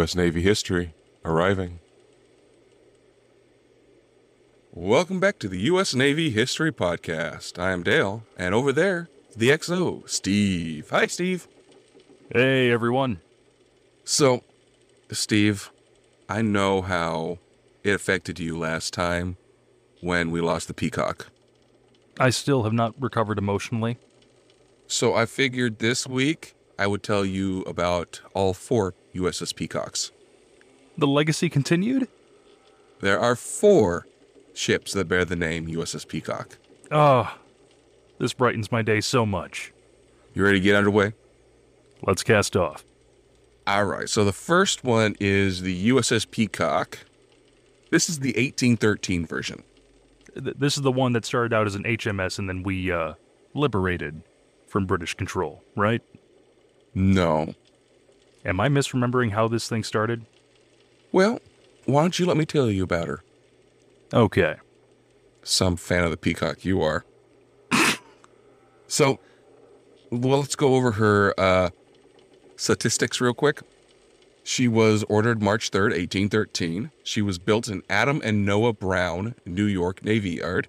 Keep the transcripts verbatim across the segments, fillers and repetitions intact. U S Navy History, Arriving. Welcome back to the U S Navy History Podcast. I am Dale, and over there, the X O, Steve. Hi, Steve. Hey, everyone. So, Steve, I know how it affected you last time when we lost the Peacock. I still have not recovered emotionally. So I figured this week I would tell you about all four U S S Peacocks. The legacy continued? There are four ships that bear the name U S S Peacock. Ah, oh, this brightens my day so much. You ready to get underway? Let's cast off. All right, so the first one is the U S S Peacock. This is the eighteen thirteen version. This is the one that started out as an H M S and then we uh, liberated from British control, right? No. Am I misremembering how this thing started? Well, why don't you let me tell you about her? Okay. Some fan of the Peacock you are. So, well, let's go over her uh, statistics real quick. She was ordered March third, eighteen thirteen. She was built in Adam and Noah Brown, New York Navy Yard.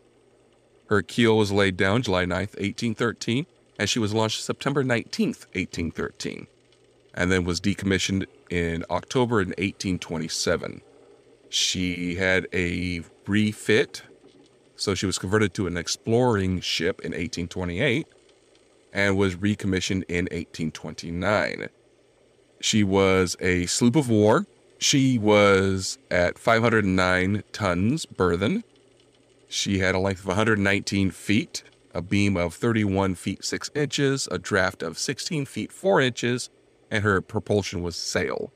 Her keel was laid down July ninth, eighteen thirteen, and she was launched September nineteenth, eighteen thirteen, and then was decommissioned in October in eighteen twenty-seven. She had a refit, so she was converted to an exploring ship in eighteen twenty-eight and was recommissioned in eighteen twenty-nine. She was a sloop of war. She was at five hundred nine tons burthen. She had a length of one hundred nineteen feet, a beam of thirty-one feet six inches, a draft of sixteen feet four inches, and her propulsion was sail.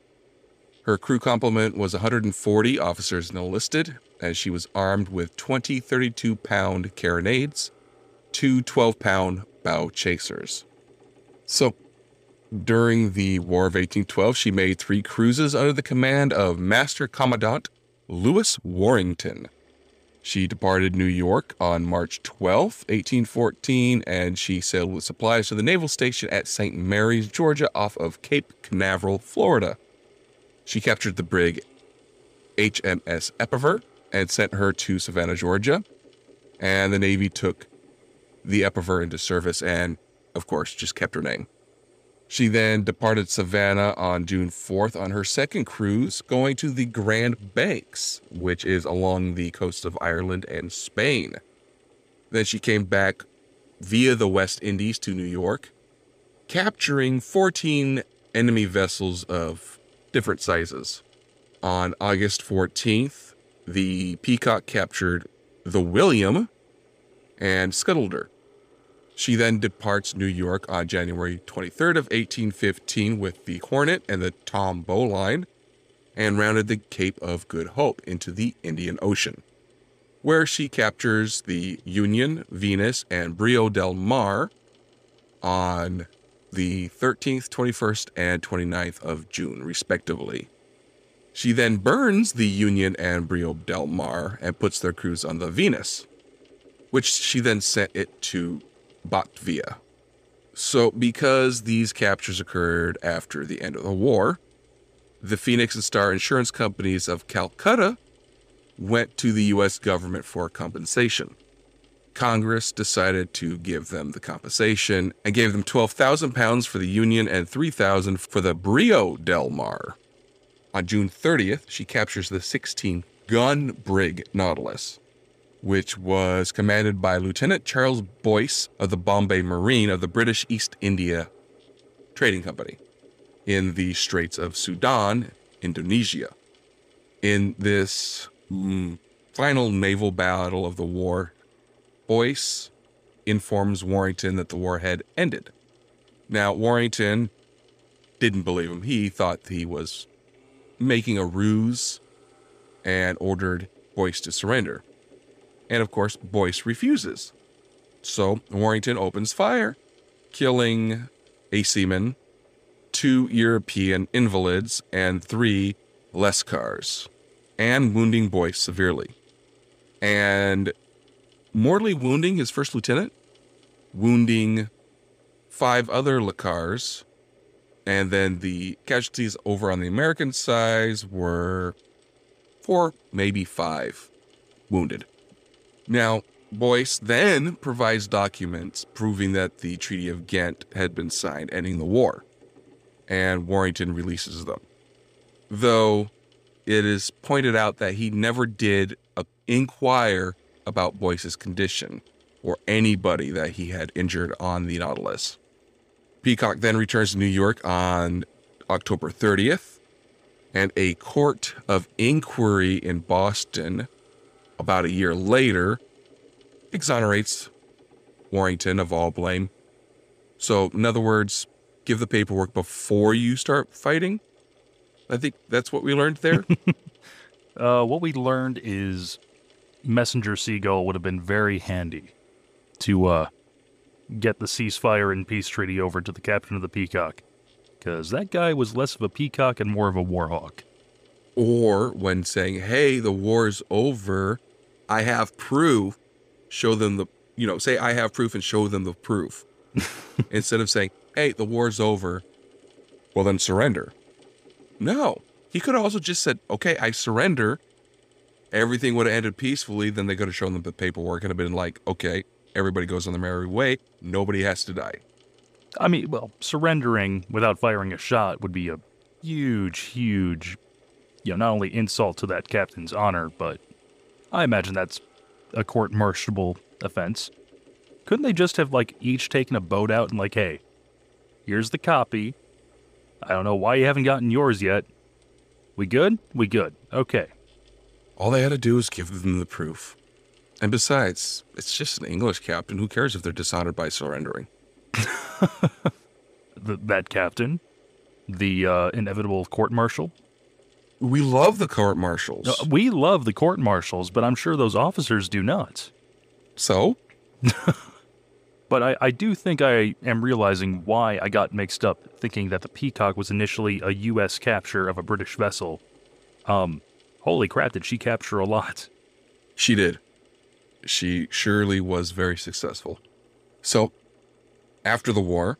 Her crew complement was one hundred forty officers and enlisted, and she was armed with twenty thirty-two pound carronades, two twelve pound bow chasers. So, during the War of eighteen twelve, she made three cruises under the command of Master Commandant Lewis Warrington. She departed New York on March twelfth, eighteen fourteen, and she sailed with supplies to the naval station at Saint Mary's, Georgia, off of Cape Canaveral, Florida. She captured the brig H M S Epervier and sent her to Savannah, Georgia, and the Navy took the Epervier into service and, of course, just kept her name. She then departed Savannah on June fourth on her second cruise, going to the Grand Banks, which is along the coast of Ireland and Spain. Then she came back via the West Indies to New York, capturing fourteen enemy vessels of different sizes. On August fourteenth, the Peacock captured the William and scuttled her. She then departs New York on January twenty-third of eighteen fifteen with the Hornet and the Tom Bowline and rounded the Cape of Good Hope into the Indian Ocean, where she captures the Union, Venus, and Brio del Mar on the thirteenth, twenty-first, and twenty-ninth of June, respectively. She then burns the Union and Brio del Mar and puts their crews on the Venus, which she then sent it to Batavia. So, because these captures occurred after the end of the war, the Phoenix and Star Insurance Companies of Calcutta went to the U S government for compensation. Congress decided to give them the compensation and gave them twelve thousand pounds for the Union and three thousand for the Brio del Mar. On June thirtieth, she captures the sixteen gun brig Nautilus, which was commanded by Lieutenant Charles Boyce of the Bombay Marine of the British East India Trading Company in the Straits of Sudan, Indonesia. In this mm, final naval battle of the war, Boyce informs Warrington that the war had ended. Now, Warrington didn't believe him. He thought he was making a ruse and ordered Boyce to surrender. And, of course, Boyce refuses. So, Warrington opens fire, killing a seaman, two European invalids, and three Lascars, and wounding Boyce severely. And mortally wounding his first lieutenant, wounding five other Lascars, And then the casualties over on the American side were four, maybe five wounded. Now, Boyce then provides documents proving that the Treaty of Ghent had been signed, ending the war. And Warrington releases them. Though it is pointed out that he never did inquire about Boyce's condition or anybody that he had injured on the Nautilus. Peacock then returns to New York on October thirtieth, and a court of inquiry in Boston about a year later exonerates Warrington of all blame. So, in other words, give the paperwork before you start fighting. I think that's what we learned there. uh, what we learned is Messenger Seagull would have been very handy to uh, get the ceasefire and peace treaty over to the captain of the Peacock, because that guy was less of a peacock and more of a warhawk. Or when saying, hey, the war's over, I have proof, show them the, you know, say I have proof and show them the proof. Instead of saying, hey, the war's over, well then surrender. No, he could have also just said, okay, I surrender. Everything would have ended peacefully. Then they could have shown them the paperwork and have been like, okay, everybody goes on their merry way. Nobody has to die. I mean, well, surrendering without firing a shot would be a huge, huge, you know, not only insult to that captain's honor, but I imagine that's a court-martialable offense. Couldn't they just have, like, each taken a boat out and like, hey, here's the copy. I don't know why you haven't gotten yours yet. We good? We good. Okay. All they had to do was give them the proof. And besides, it's just an English captain. Who cares if they're dishonored by surrendering? the, that captain? The uh, inevitable court-martial? We love the court-martials. Uh, we love the court-martials, but I'm sure those officers do not. So? But I, I do think I am realizing why I got mixed up thinking that the Peacock was initially a U S capture of a British vessel. Um, holy crap, did she capture a lot? She did. She surely was very successful. So, after the war,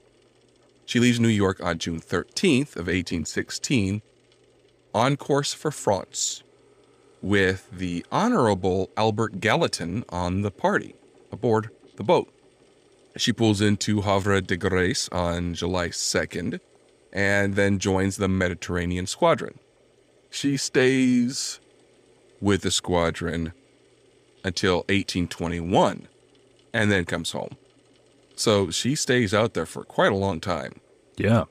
she leaves New York on June thirteenth of eighteen sixteen, on course for France, with the Honorable Albert Gallatin on the party, aboard the boat. She pulls into Havre de Grace on July second and then joins the Mediterranean Squadron. She stays with the squadron until eighteen twenty-one and then comes home. So she stays out there for quite a long time. Yeah.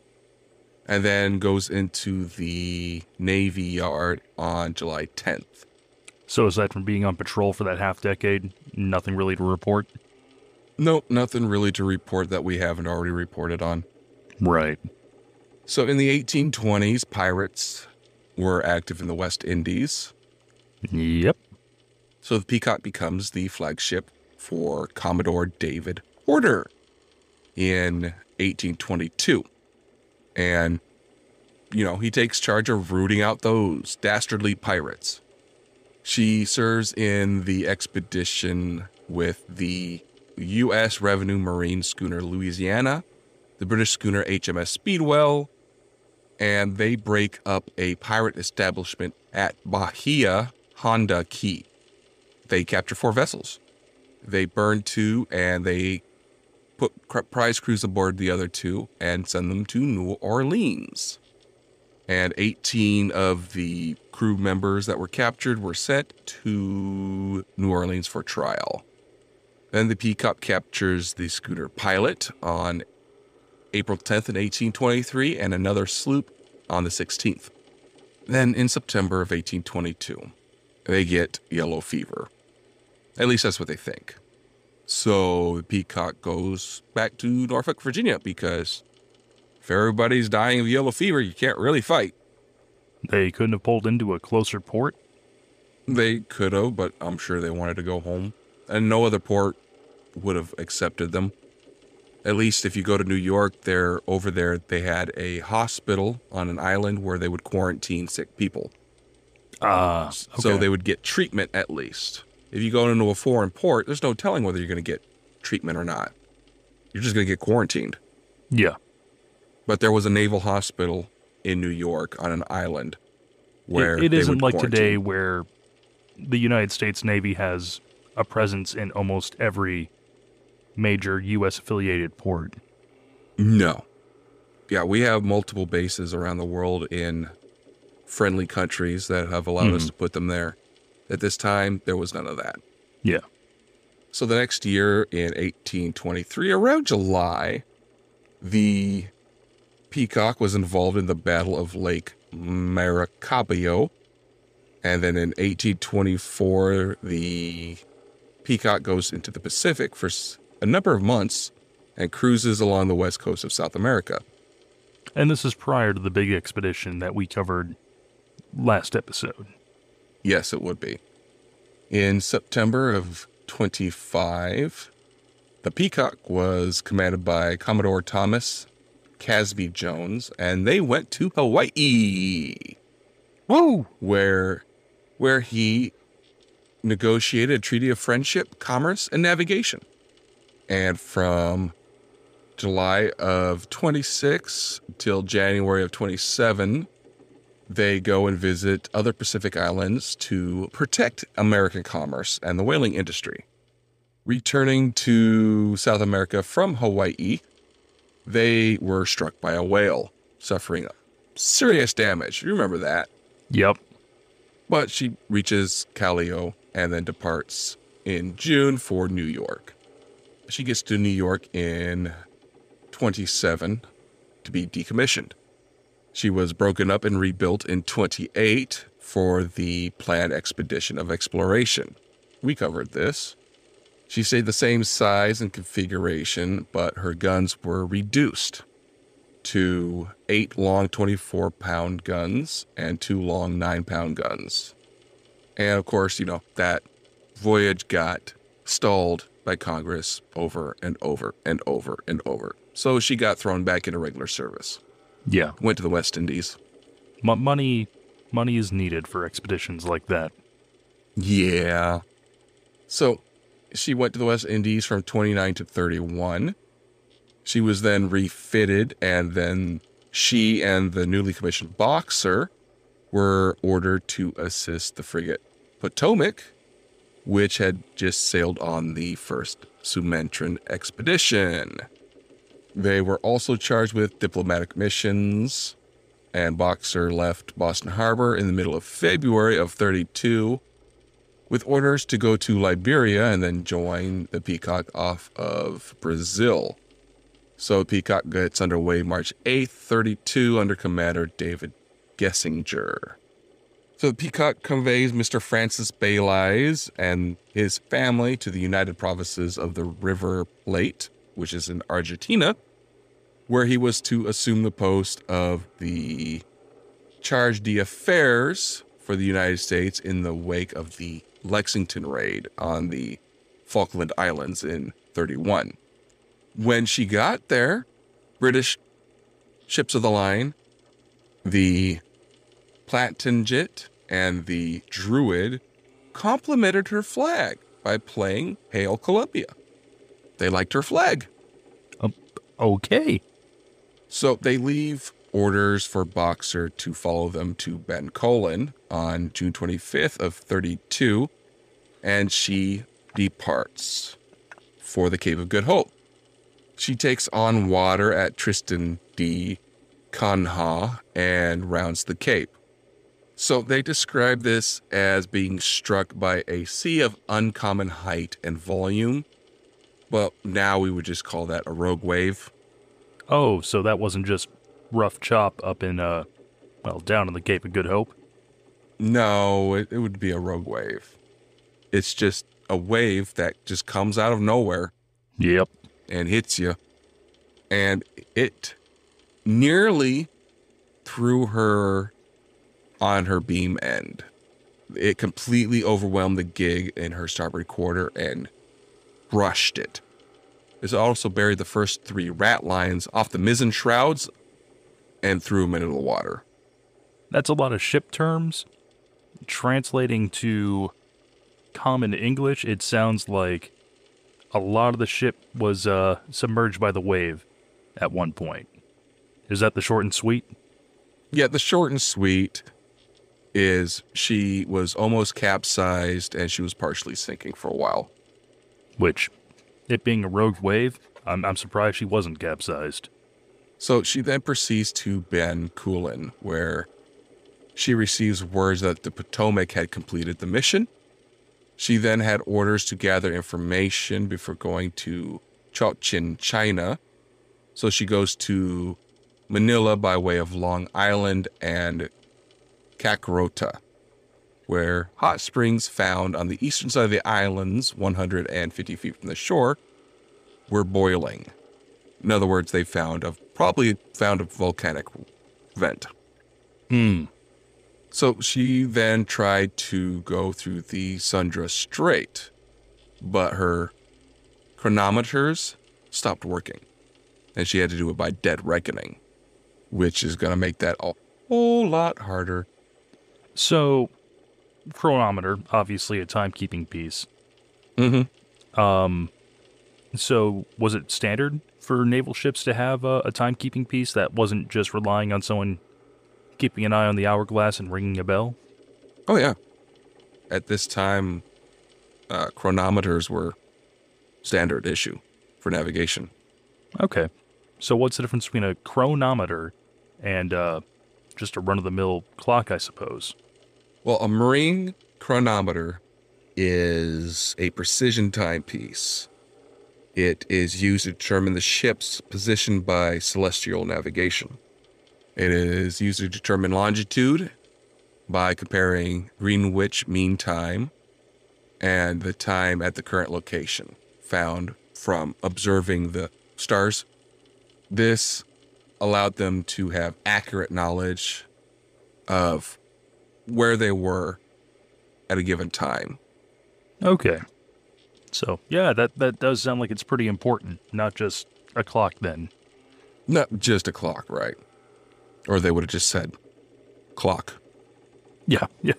And then goes into the Navy Yard on July tenth. So aside from being on patrol for that half decade, nothing really to report? Nope, nothing really to report that we haven't already reported on. Right. So in the eighteen twenties, pirates were active in the West Indies. Yep. So the Peacock becomes the flagship for Commodore David Porter in eighteen twenty-two. And, you know, he takes charge of rooting out those dastardly pirates. She serves in the expedition with the U S Revenue Marine schooner Louisiana, the British schooner H M S Speedwell, and they break up a pirate establishment at Bahia Honda Key. They capture four vessels. They burn two, and they put prize crews aboard the other two and send them to New Orleans. And eighteen of the crew members that were captured were sent to New Orleans for trial. Then the Peacock captures the schooner Pilot on April tenth in eighteen twenty-three and another sloop on the sixteenth. Then in September of eighteen twenty-two, they get yellow fever. At least that's what they think. So the Peacock goes back to Norfolk, Virginia, because if everybody's dying of yellow fever, you can't really fight. They couldn't have pulled into a closer port? They could have, but I'm sure they wanted to go home. And no other port would have accepted them. At least if you go to New York, they're over there, they had a hospital on an island where they would quarantine sick people. Ah, uh, okay. So they would get treatment at least. If you go into a foreign port, there's no telling whether you're going to get treatment or not. You're just going to get quarantined. Yeah. But there was a naval hospital in New York on an island where it, it isn't like quarantine. Today, where the United States Navy has a presence in almost every major U S affiliated port. No. Yeah, we have multiple bases around the world in friendly countries that have allowed mm. us to put them there. At this time, there was none of that. Yeah. So the next year in eighteen twenty-three, around July, the Peacock was involved in the Battle of Lake Maracaibo. And then in eighteen twenty-four, the Peacock goes into the Pacific for a number of months and cruises along the west coast of South America. And this is prior to the big expedition that we covered last episode. Yes, it would be. In September of twenty-five, the Peacock was commanded by Commodore Thomas Casby Jones, and they went to Hawaii. Woo! Where, where he negotiated a treaty of friendship, commerce, and navigation. And from July of twenty-six till January of twenty-seven, they go and visit other Pacific islands to protect American commerce and the whaling industry. Returning to South America from Hawaii, they were struck by a whale, suffering serious damage. You remember that? Yep. But she reaches Callao and then departs in June for New York. She gets to New York in twenty-seven to be decommissioned. She was broken up and rebuilt in twenty-eight for the planned expedition of exploration. We covered this. She stayed the same size and configuration, but her guns were reduced to eight long twenty-four pound guns and two long nine pound guns. And of course, you know, that voyage got stalled by Congress over and over and over and over. So she got thrown back into regular service. Yeah. Went to the West Indies. M- money, money is needed for expeditions like that. Yeah. So she went to the West Indies from twenty-nine to thirty-one. She was then refitted, and then she and the newly commissioned Boxer were ordered to assist the frigate Potomac, which had just sailed on the first Sumatran expedition. They were also charged with diplomatic missions, and Boxer left Boston Harbor in the middle of February of thirty-two with orders to go to Liberia and then join the Peacock off of Brazil. So Peacock gets underway March eighth, thirty-two, under Commander David Gessinger. So the Peacock conveys Mister Francis Bayliss and his family to the United Provinces of the River Plate, which is in Argentina, where he was to assume the post of the charge d'affaires for the United States in the wake of the Lexington raid on the Falkland Islands in thirty-one. When she got there, British ships of the line, the Plantagenet and the Druid, complimented her flag by playing Hail Columbia. They liked her flag. Um, okay. So they leave orders for Boxer to follow them to Bencoolen on June twenty-fifth of thirty-two, and she departs for the Cape of Good Hope. She takes on water at Tristan da Cunha and rounds the Cape. So they describe this as being struck by a sea of uncommon height and volume. Well, now we would just call that a rogue wave. Oh, so that wasn't just rough chop up in, uh, well, down in the Cape of Good Hope? No, it, it would be a rogue wave. It's just a wave that just comes out of nowhere. Yep. And hits you. And it nearly threw her on her beam end. It completely overwhelmed the gig in her starboard quarter and crushed it. It also buried the first three rat lines off the mizzen shrouds and threw them into the water. That's a lot of ship terms. Translating to common English, it sounds like a lot of the ship was uh, submerged by the wave at one point. Is that the short and sweet? Yeah, the short and sweet is she was almost capsized and she was partially sinking for a while. Which, it being a rogue wave, I'm, I'm surprised she wasn't capsized. So she then proceeds to Bencoolen, where she receives words that the Potomac had completed the mission. She then had orders to gather information before going to Cochin China. So she goes to Manila by way of Long Island and Caquirota, where hot springs found on the eastern side of the islands, one hundred fifty feet from the shore, were boiling. In other words, they found a, probably found a volcanic vent. Hmm. So she then tried to go through the Sunda Strait, but her chronometers stopped working, and she had to do it by dead reckoning, which is going to make that a whole lot harder. So, chronometer, obviously a timekeeping piece. Mm-hmm. Um, so was it standard for naval ships to have a, a timekeeping piece that wasn't just relying on someone keeping an eye on the hourglass and ringing a bell? Oh, yeah. At this time, uh, chronometers were standard issue for navigation. Okay. So what's the difference between a chronometer and uh, just a run-of-the-mill clock, I suppose? Well, a marine chronometer is a precision timepiece. It is used to determine the ship's position by celestial navigation. It is used to determine longitude by comparing Greenwich Mean Time and the time at the current location found from observing the stars. This allowed them to have accurate knowledge of where they were at a given time. Okay. So, yeah, that, that does sound like it's pretty important, not just a clock then. Not just a clock, right. Or they would have just said, clock. Yeah, yeah.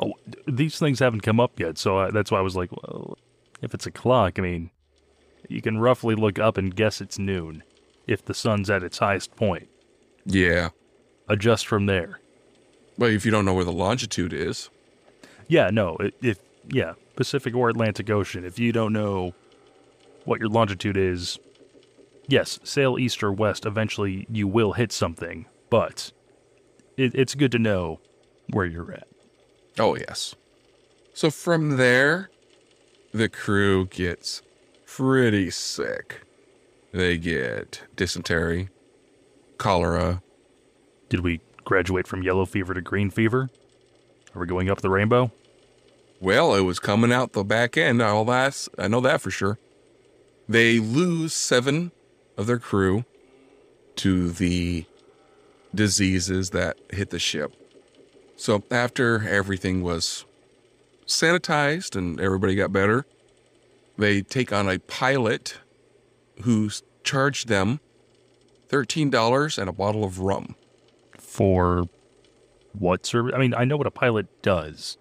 Oh, these things haven't come up yet, so I, that's why I was like, well, if it's a clock, I mean, you can roughly look up and guess it's noon if the sun's at its highest point. Yeah. Adjust from there. Well, if you don't know where the longitude is. Yeah, no, if... Yeah, Pacific or Atlantic Ocean. If you don't know what your longitude is, yes, sail east or west, eventually you will hit something, but it, it's good to know where you're at. Oh, yes. So from there, the crew gets pretty sick. They get dysentery, cholera. Did we graduate from yellow fever to green fever? Are we going up the rainbow? Well, it was coming out the back end, all that, I know that for sure. They lose seven of their crew to the diseases that hit the ship. So after everything was sanitized and everybody got better, they take on a pilot who charged them thirteen dollars and a bottle of rum. For what service? I mean, I know what a pilot does.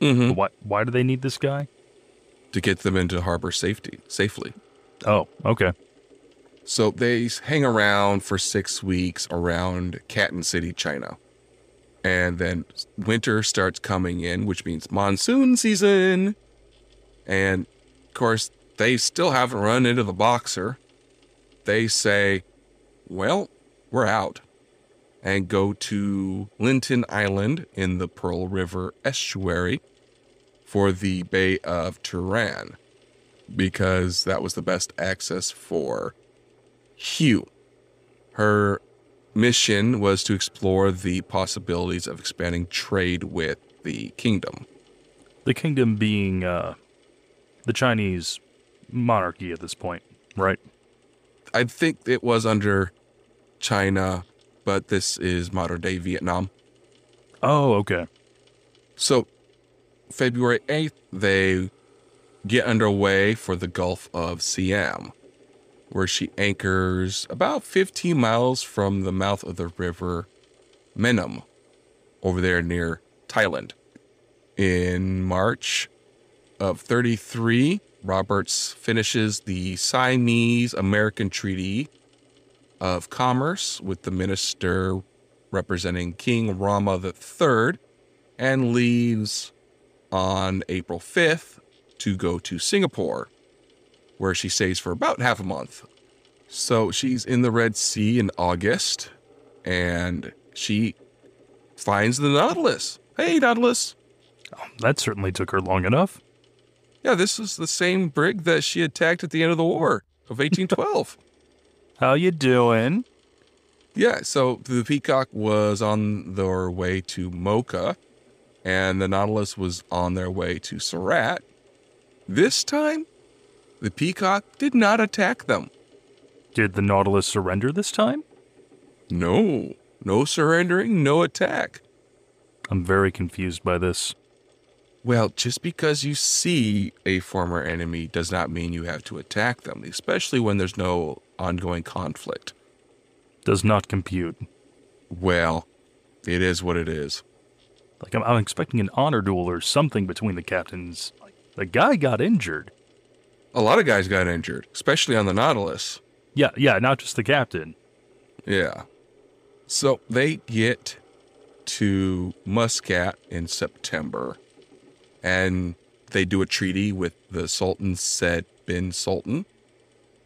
Mm-hmm. Why, why do they need this guy? To get them into harbor safety, safely. Oh, okay. So they hang around for six weeks around Canton City, China. And then winter starts coming in, which means monsoon season. And, of course, they still haven't run into the Boxer. They say, well, we're out. And go to Linton Island in the Pearl River Estuary for the Bay of Turan, because that was the best access for Hugh. Her mission was to explore the possibilities of expanding trade with the kingdom. The kingdom being uh, the Chinese monarchy at this point, right? I think it was under China, but this is modern-day Vietnam. Oh, okay. So February eighth, they get underway for the Gulf of Siam, where she anchors about fifteen miles from the mouth of the River Menam, over there near Thailand. In March of thirty-three, Roberts finishes the Siamese-American Treaty of Commerce, with the minister representing King Rama the Third, and leaves on April fifth to go to Singapore, where she stays for about half a month. So she's in the Red Sea in August, and she finds the Nautilus. Hey, Nautilus. Oh, that certainly took her long enough. Yeah, this was the same brig that she attacked at the end of the war of eighteen twelve. How you doing? Yeah, so the Peacock was on their way to Mocha, and the Nautilus was on their way to Surat. This time, the Peacock did not attack them. Did the Nautilus surrender this time? No. No surrendering, no attack. I'm very confused by this. Well, just because you see a former enemy does not mean you have to attack them, especially when there's no ongoing conflict. Does not compute. Well, it is what it is. Like, I'm, I'm expecting an honor duel or something between the captains. The guy got injured. A lot of guys got injured, especially on the Nautilus. Yeah, yeah, not just the captain. Yeah. So they get to Muscat in September, and they do a treaty with the Sultan said bin Sultan,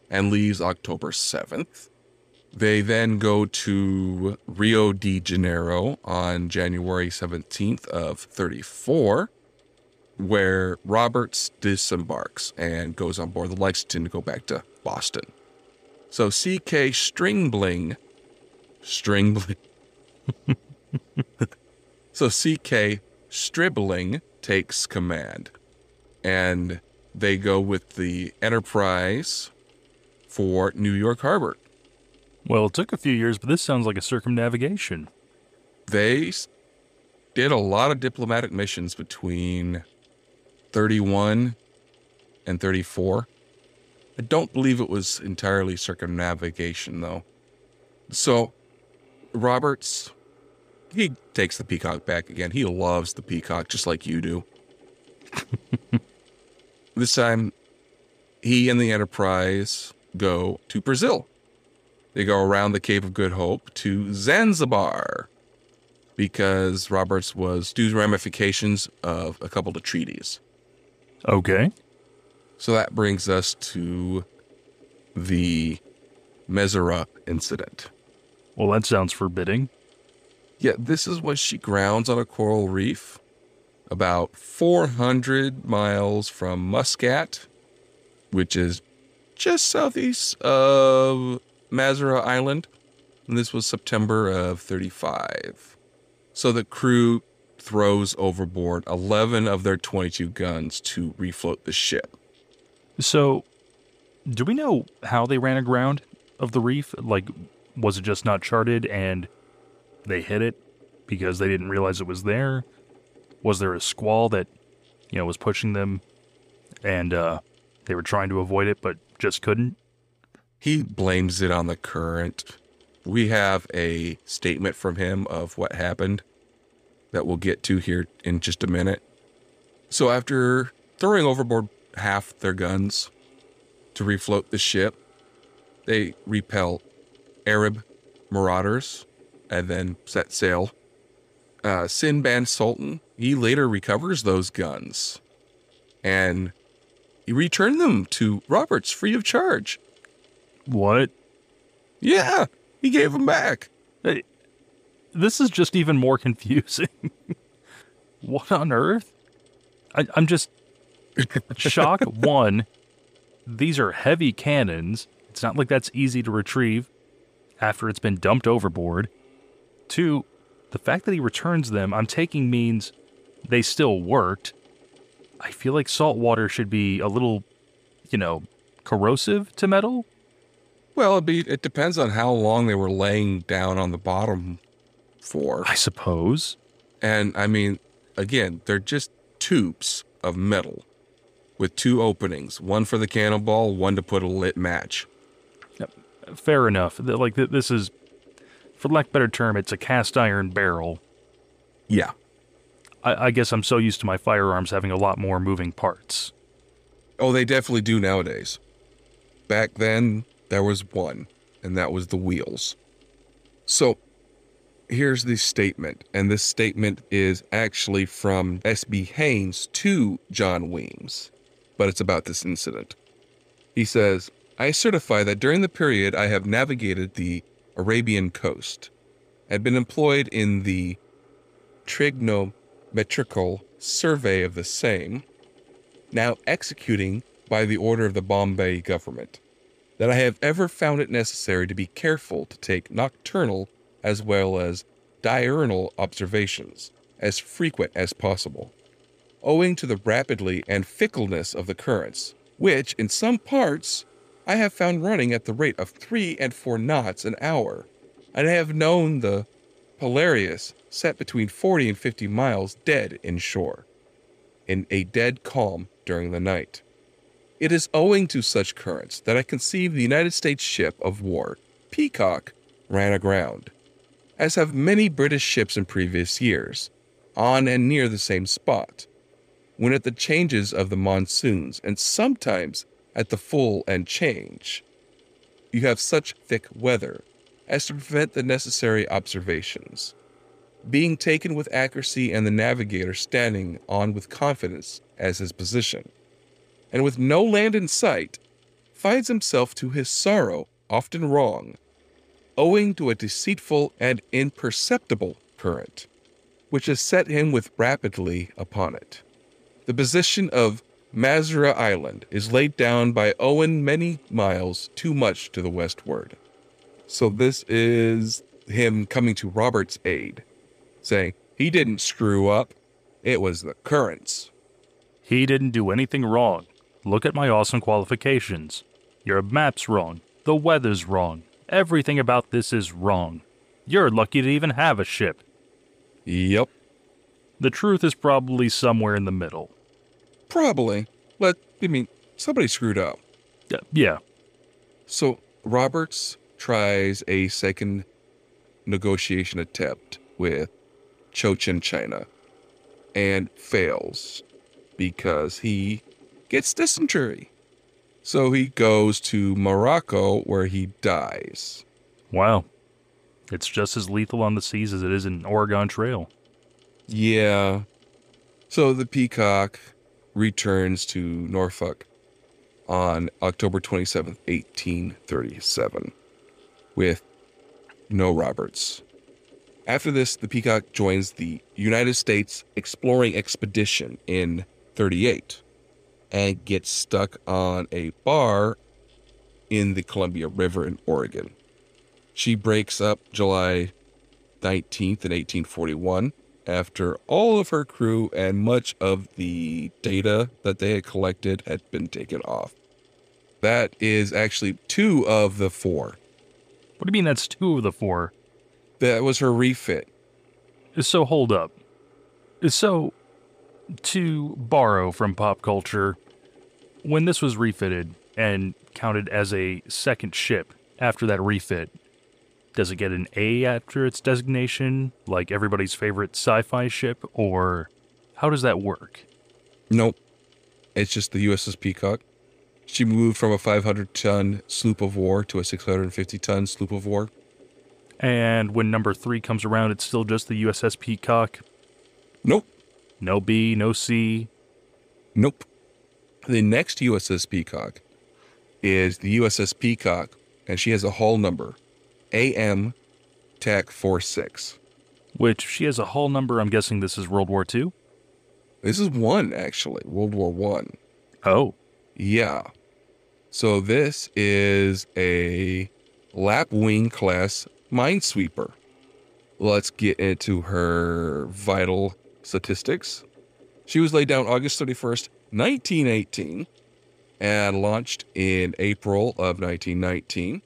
and leaves October seventh. They then go to Rio de Janeiro on January seventeenth of thirty-four, where Roberts disembarks and goes on board the Lexington to go back to Boston. So C K. Stribbling, Stribbling, so C K. Stribbling takes command, and they go with the Enterprise for New York Harbor. Well, it took a few years, but this sounds like a circumnavigation. They did a lot of diplomatic missions between thirty-one and thirty-four. I don't believe it was entirely circumnavigation, though. So, Roberts, he takes the Peacock back again. He loves the Peacock, just like you do. This time, he and the Enterprise go to Brazil. They go around the Cape of Good Hope to Zanzibar, because Roberts was due ramifications of a couple of treaties. Okay. So that brings us to the Masirah incident. Well, that sounds forbidding. Yeah, this is when she grounds on a coral reef about four hundred miles from Muscat, which is just southeast of Masirah Island. And this was September of thirty-five. So the crew throws overboard eleven of their twenty-two guns to refloat the ship. So, do we know how they ran aground of the reef? Like, was it just not charted and they hit it because they didn't realize it was there? Was there a squall that, you know, was pushing them and uh, they were trying to avoid it but just couldn't? He blames it on the current. We have a statement from him of what happened that we'll get to here in just a minute. So after throwing overboard half their guns to refloat the ship, they repel Arab marauders and then set sail. Uh, Sinbad Sultan, he later recovers those guns and he returned them to Roberts free of charge. What? Yeah, he gave them back. Hey, this is just even more confusing. What on earth? I, I'm just shocked. One, these are heavy cannons. It's not like that's easy to retrieve after it's been dumped overboard. Two, the fact that he returns them, I'm taking means they still worked. I feel like salt water should be a little, you know, corrosive to metal. Well, it'd be, it depends on how long they were laying down on the bottom for, I suppose. And, I mean, again, they're just tubes of metal with two openings, one for the cannonball, one to put a lit match. Fair enough. Like, this is, for lack of a better term, it's a cast iron barrel. Yeah. I, I guess I'm so used to my firearms having a lot more moving parts. Oh, they definitely do nowadays. Back then, there was one, and that was the wheels. So here's the statement, and this statement is actually from S B Haynes to John Weems, but it's about this incident. He says, I certify that during the period I have navigated the Arabian coast, had been employed in the trigonometrical survey of the same, now executing by the order of the Bombay government, that I have ever found it necessary to be careful to take nocturnal as well as diurnal observations, as frequent as possible, owing to the rapidity and fickleness of the currents, which, in some parts, I have found running at the rate of three and four knots an hour, and I have known the Polaris set between forty and fifty miles dead inshore, in a dead calm during the night. It is owing to such currents that I conceive the United States ship of war, Peacock, ran aground, as have many British ships in previous years, on and near the same spot, when at the changes of the monsoons, and sometimes at the full and change, you have such thick weather as to prevent the necessary observations, being taken with accuracy and the navigator standing on with confidence as his position, and with no land in sight, finds himself to his sorrow often wrong, owing to a deceitful and imperceptible current, which has set him with rapidly upon it. The position of Masirah Island is laid down by Owen many miles too much to the westward. So this is him coming to Robert's aid, saying he didn't screw up, it was the currents. He didn't do anything wrong. Look at my awesome qualifications. Your map's wrong. The weather's wrong. Everything about this is wrong. You're lucky to even have a ship. Yep. The truth is probably somewhere in the middle. Probably. But, I mean, somebody screwed up. Uh, yeah. So, Roberts tries a second negotiation attempt with Cochin China and fails because he gets dysentery. So he goes to Morocco where he dies. Wow. It's just as lethal on the seas as it is in Oregon Trail. Yeah. So the Peacock returns to Norfolk on October twenty-seventh, eighteen thirty-seven, with no Roberts. After this, the Peacock joins the United States Exploring Expedition in thirty-eight and gets stuck on a bar in the Columbia River in Oregon. She breaks up July nineteenth in eighteen forty-one after all of her crew and much of the data that they had collected had been taken off. That is actually two of the four. What do you mean that's two of the four? That was her refit. So hold up. So, to borrow from pop culture, when this was refitted and counted as a second ship after that refit, does it get an A after its designation, like everybody's favorite sci-fi ship, or how does that work? Nope. It's just the U S S Peacock. She moved from a five hundred ton sloop of war to a six hundred fifty ton sloop of war. And when number three comes around, it's still just the U S S Peacock? Nope. No B, no C? Nope. The next U S S Peacock is the U S S Peacock, and she has a hull number, A M T A C forty-six. Which, she has a hull number, I'm guessing this is World War Two? This is one, actually. World War One. Oh. Yeah. So this is a Lapwing-class minesweeper. Let's get into her vital statistics. She was laid down August thirty-first, nineteen eighteen, and launched in April of nineteen nineteen.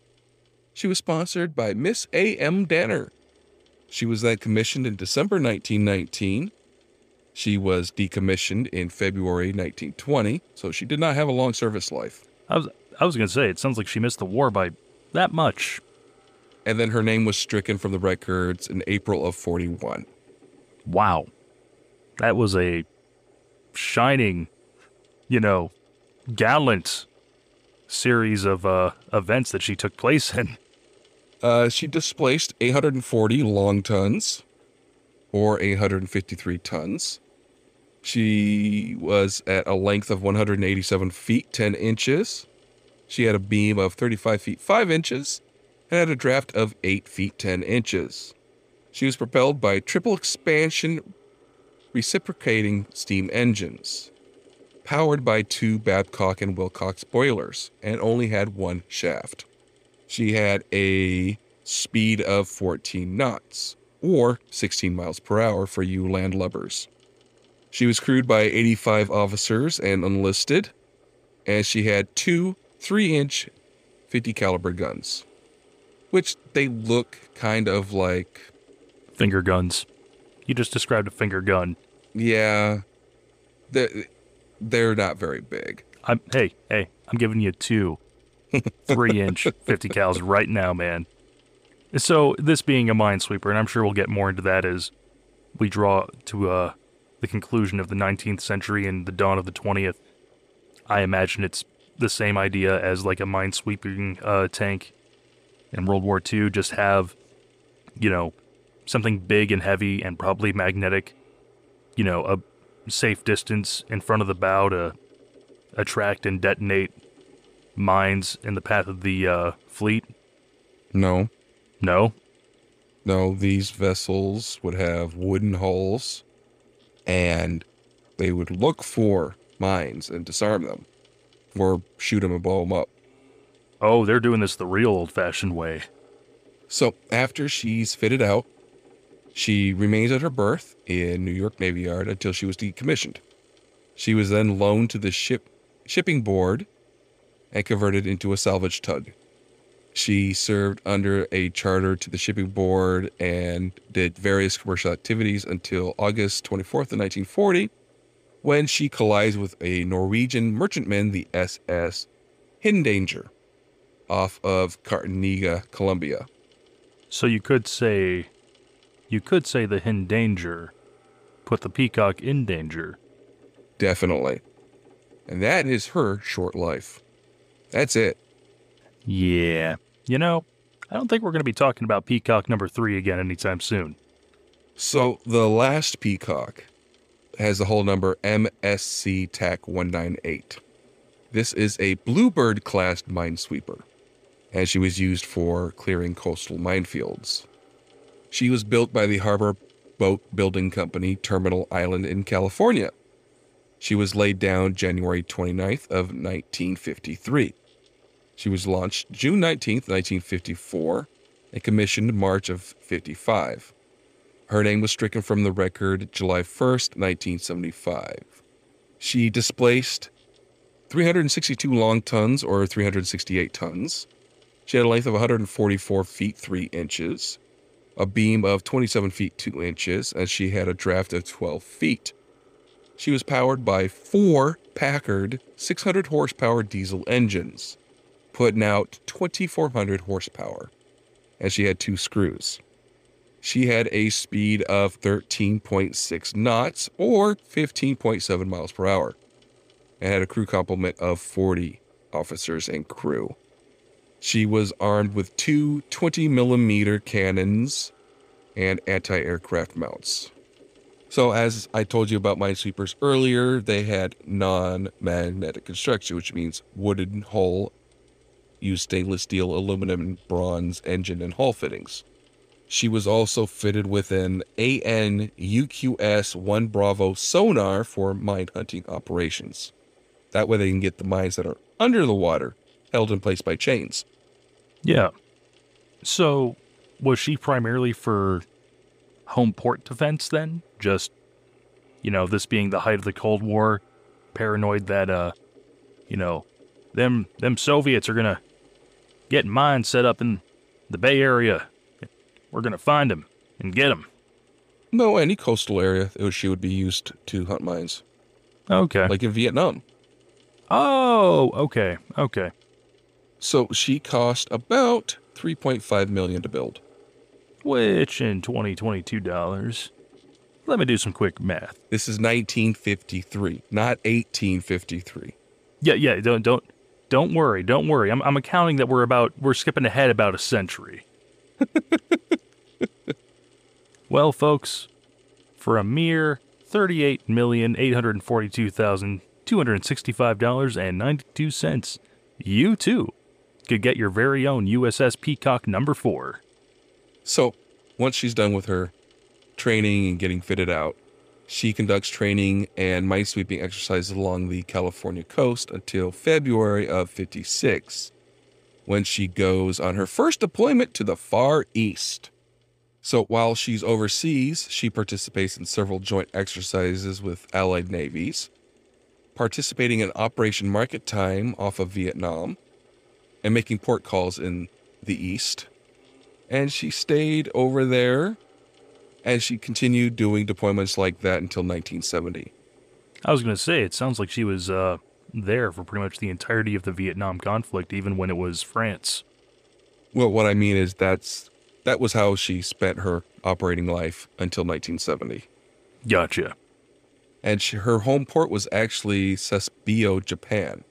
She was sponsored by Miss A M Danner. She was then commissioned in December nineteen nineteen. She was decommissioned in February nineteen twenty, so she did not have a long service life. I was I was going to say, it sounds like she missed the war by that much. And then her name was stricken from the records in April of forty-one. Wow. That was a shining, you know, gallant series of uh, events that she took place in. Uh, she displaced eight hundred forty long tons, or eight hundred fifty-three tons. She was at a length of one hundred eighty-seven feet, ten inches. She had a beam of thirty-five feet, five inches, and had a draft of eight feet, ten inches. She was propelled by triple expansion reciprocating steam engines, powered by two Babcock and Wilcox boilers, and only had one shaft. She had a speed of fourteen knots, or sixteen miles per hour for you landlubbers. She was crewed by eighty-five officers and enlisted, and she had two three-inch fifty caliber guns, which they look kind of like... finger guns. You just described a finger gun. Yeah. They're, they're not very big. I'm, hey, hey, I'm giving you two three-inch fifty cals right now, man. So, this being a minesweeper, and I'm sure we'll get more into that as we draw to uh, the conclusion of the nineteenth century and the dawn of the twentieth, I imagine it's the same idea as like a minesweeping uh, tank in World War Two. Just have, you know, something big and heavy and probably magnetic, you know, a safe distance in front of the bow to attract and detonate mines in the path of the uh, fleet? No. No? No, these vessels would have wooden hulls, and they would look for mines and disarm them, or shoot them and blow them up. Oh, they're doing this the real old-fashioned way. So, after she's fitted out, she remains at her berth in New York Navy Yard until she was decommissioned. She was then loaned to the ship shipping board and converted into a salvage tug. She served under a charter to the shipping board and did various commercial activities until August twenty-fourth of nineteen forty, when she collides with a Norwegian merchantman, the S S Hindanger, off of Cartagena, Colombia. So you could say... You could say the Hindanger put the Peacock in danger. Definitely. And that is her short life. That's it. Yeah. You know, I don't think we're going to be talking about Peacock number three again anytime soon. So the last Peacock has the hull number M S C T A C one ninety-eight. This is a Bluebird-class minesweeper, and she was used for clearing coastal minefields. She was built by the Harbor Boat Building Company, Terminal Island in California. She was laid down January twenty-ninth of nineteen fifty-three. She was launched June nineteenth, nineteen fifty-four, and commissioned March of fifty-five. Her name was stricken from the record July first, nineteen seventy-five. She displaced three hundred sixty-two long tons, or three hundred sixty-eight tons. She had a length of one hundred forty-four feet, three inches. A beam of twenty-seven feet, two inches, and she had a draft of twelve feet. She was powered by four Packard six hundred horsepower diesel engines, putting out twenty-four hundred horsepower, and she had two screws. She had a speed of thirteen point six knots, or fifteen point seven miles per hour, and had a crew complement of forty officers and crew. She was armed with two twenty millimeter cannons and anti-aircraft mounts. So as I told you about minesweepers earlier, they had non-magnetic construction, which means wooden hull, used stainless steel, aluminum, and bronze engine and hull fittings. She was also fitted with an A N U Q S one Bravo sonar for mine hunting operations. That way they can get the mines that are under the water held in place by chains. Yeah. So, was she primarily for home port defense then? Just, you know, this being the height of the Cold War, paranoid that, uh, you know, them them Soviets are gonna get mines set up in the Bay Area. We're gonna find them and get them. No, any coastal area she would be used to hunt mines. Okay. Like in Vietnam. Oh, okay, okay. So she cost about three point five million dollars to build. Which in twenty twenty-two dollars. Let me do some quick math. This is nineteen fifty-three, not eighteen fifty-three. Yeah, yeah, don't don't don't worry, don't worry. I'm I'm accounting that we're about we're skipping ahead about a century. Well, folks, for a mere thirty-eight million eight hundred forty-two thousand two hundred sixty-five dollars and ninety-two cents, you too could get your very own U S S Peacock number four. So, once she's done with her training and getting fitted out, she conducts training and mine sweeping exercises along the California coast until February of fifty-six, when she goes on her first deployment to the Far East. So while she's overseas, she participates in several joint exercises with allied navies, participating in Operation Market Time off of Vietnam, and making port calls in the East. And she stayed over there, and she continued doing deployments like that until nineteen seventy. I was going to say, it sounds like she was uh, there for pretty much the entirety of the Vietnam conflict, even when it was France. Well, what I mean is that's That was how she spent her operating life until nineteen seventy. Gotcha. And she, her home port was actually Sasebo, Japan.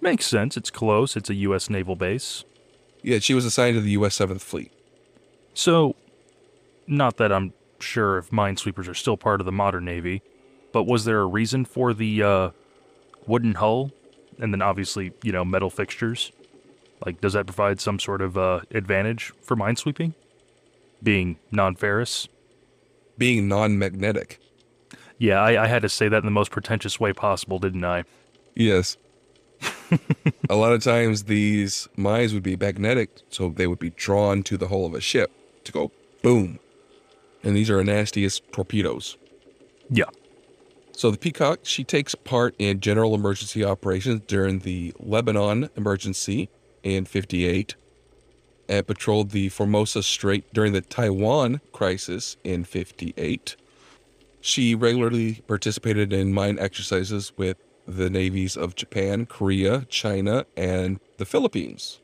Makes sense. It's close. It's a U S naval base. Yeah, she was assigned to the U S seventh Fleet. So, not that I'm sure if minesweepers are still part of the modern Navy, but was there a reason for the uh, wooden hull? And then obviously, you know, metal fixtures? Like, does that provide some sort of uh, advantage for minesweeping? Being non-ferrous? Being non-magnetic. Yeah, I, I had to say that in the most pretentious way possible, didn't I? Yes. A lot of times these mines would be magnetic, so they would be drawn to the hull of a ship to go boom. And these are the nastiest torpedoes. Yeah. So the Peacock, she takes part in general emergency operations during the Lebanon emergency in fifty-eight, and patrolled the Formosa Strait during the Taiwan crisis in fifty-eight. She regularly participated in mine exercises with the navies of Japan, Korea, China, and the Philippines,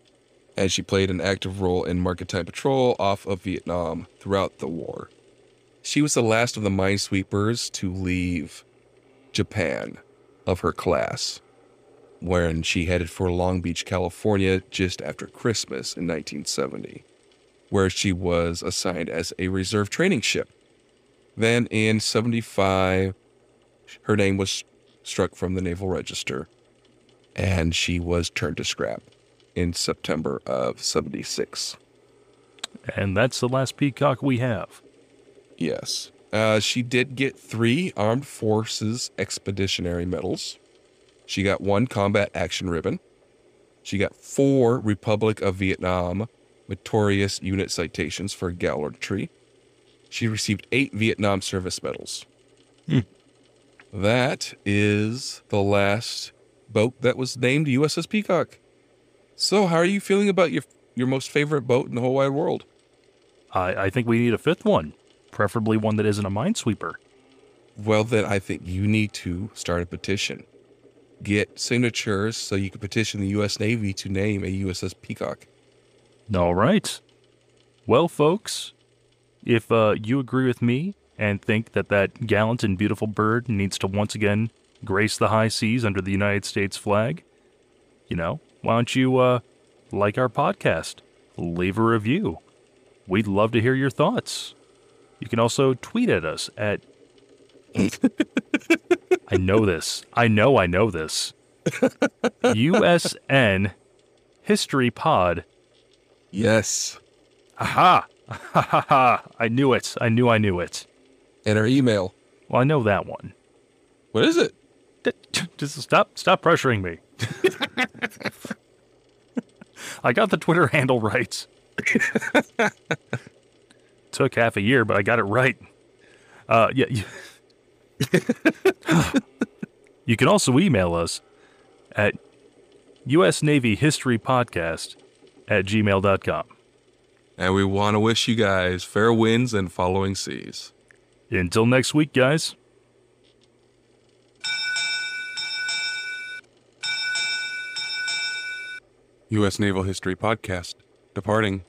and she played an active role in maritime patrol off of Vietnam throughout the war. She was the last of the minesweepers to leave Japan of her class, when she headed for Long Beach, California, just after Christmas in nineteen seventy, where she was assigned as a reserve training ship. Then in seventy-five, her name was struck from the Naval Register, and she was turned to scrap in September of seventy-six. And that's the last Peacock we have. Yes. Uh, she did get three Armed Forces Expeditionary Medals. She got one Combat Action Ribbon. She got four Republic of Vietnam Meritorious Unit Citations for gallantry. She received eight Vietnam Service Medals. Hmm. That is the last boat that was named U S S Peacock. So how are you feeling about your your most favorite boat in the whole wide world? I, I think we need a fifth one, preferably one that isn't a minesweeper. Well, then I think you need to start a petition. Get signatures so you can petition the U S Navy to name a U S S Peacock. All right. Well, folks, if uh, you agree with me and think that that gallant and beautiful bird needs to once again grace the high seas under the United States flag, you know, why don't you uh, like our podcast, leave a review. We'd love to hear your thoughts. You can also tweet at us at I know this. I know I know this. U S N History Pod. Yes. Aha. Ha ha ha. I knew it. I knew I knew it. And our email. Well, I know that one. What is it? Just stop stop pressuring me. I got the Twitter handle right. Took half a year, but I got it right. Uh yeah. yeah. You can also email us at U S Navy History Podcast at gmail dot com. And we want to wish you guys fair winds and following seas. Until next week, guys. U S Naval History Podcast, departing.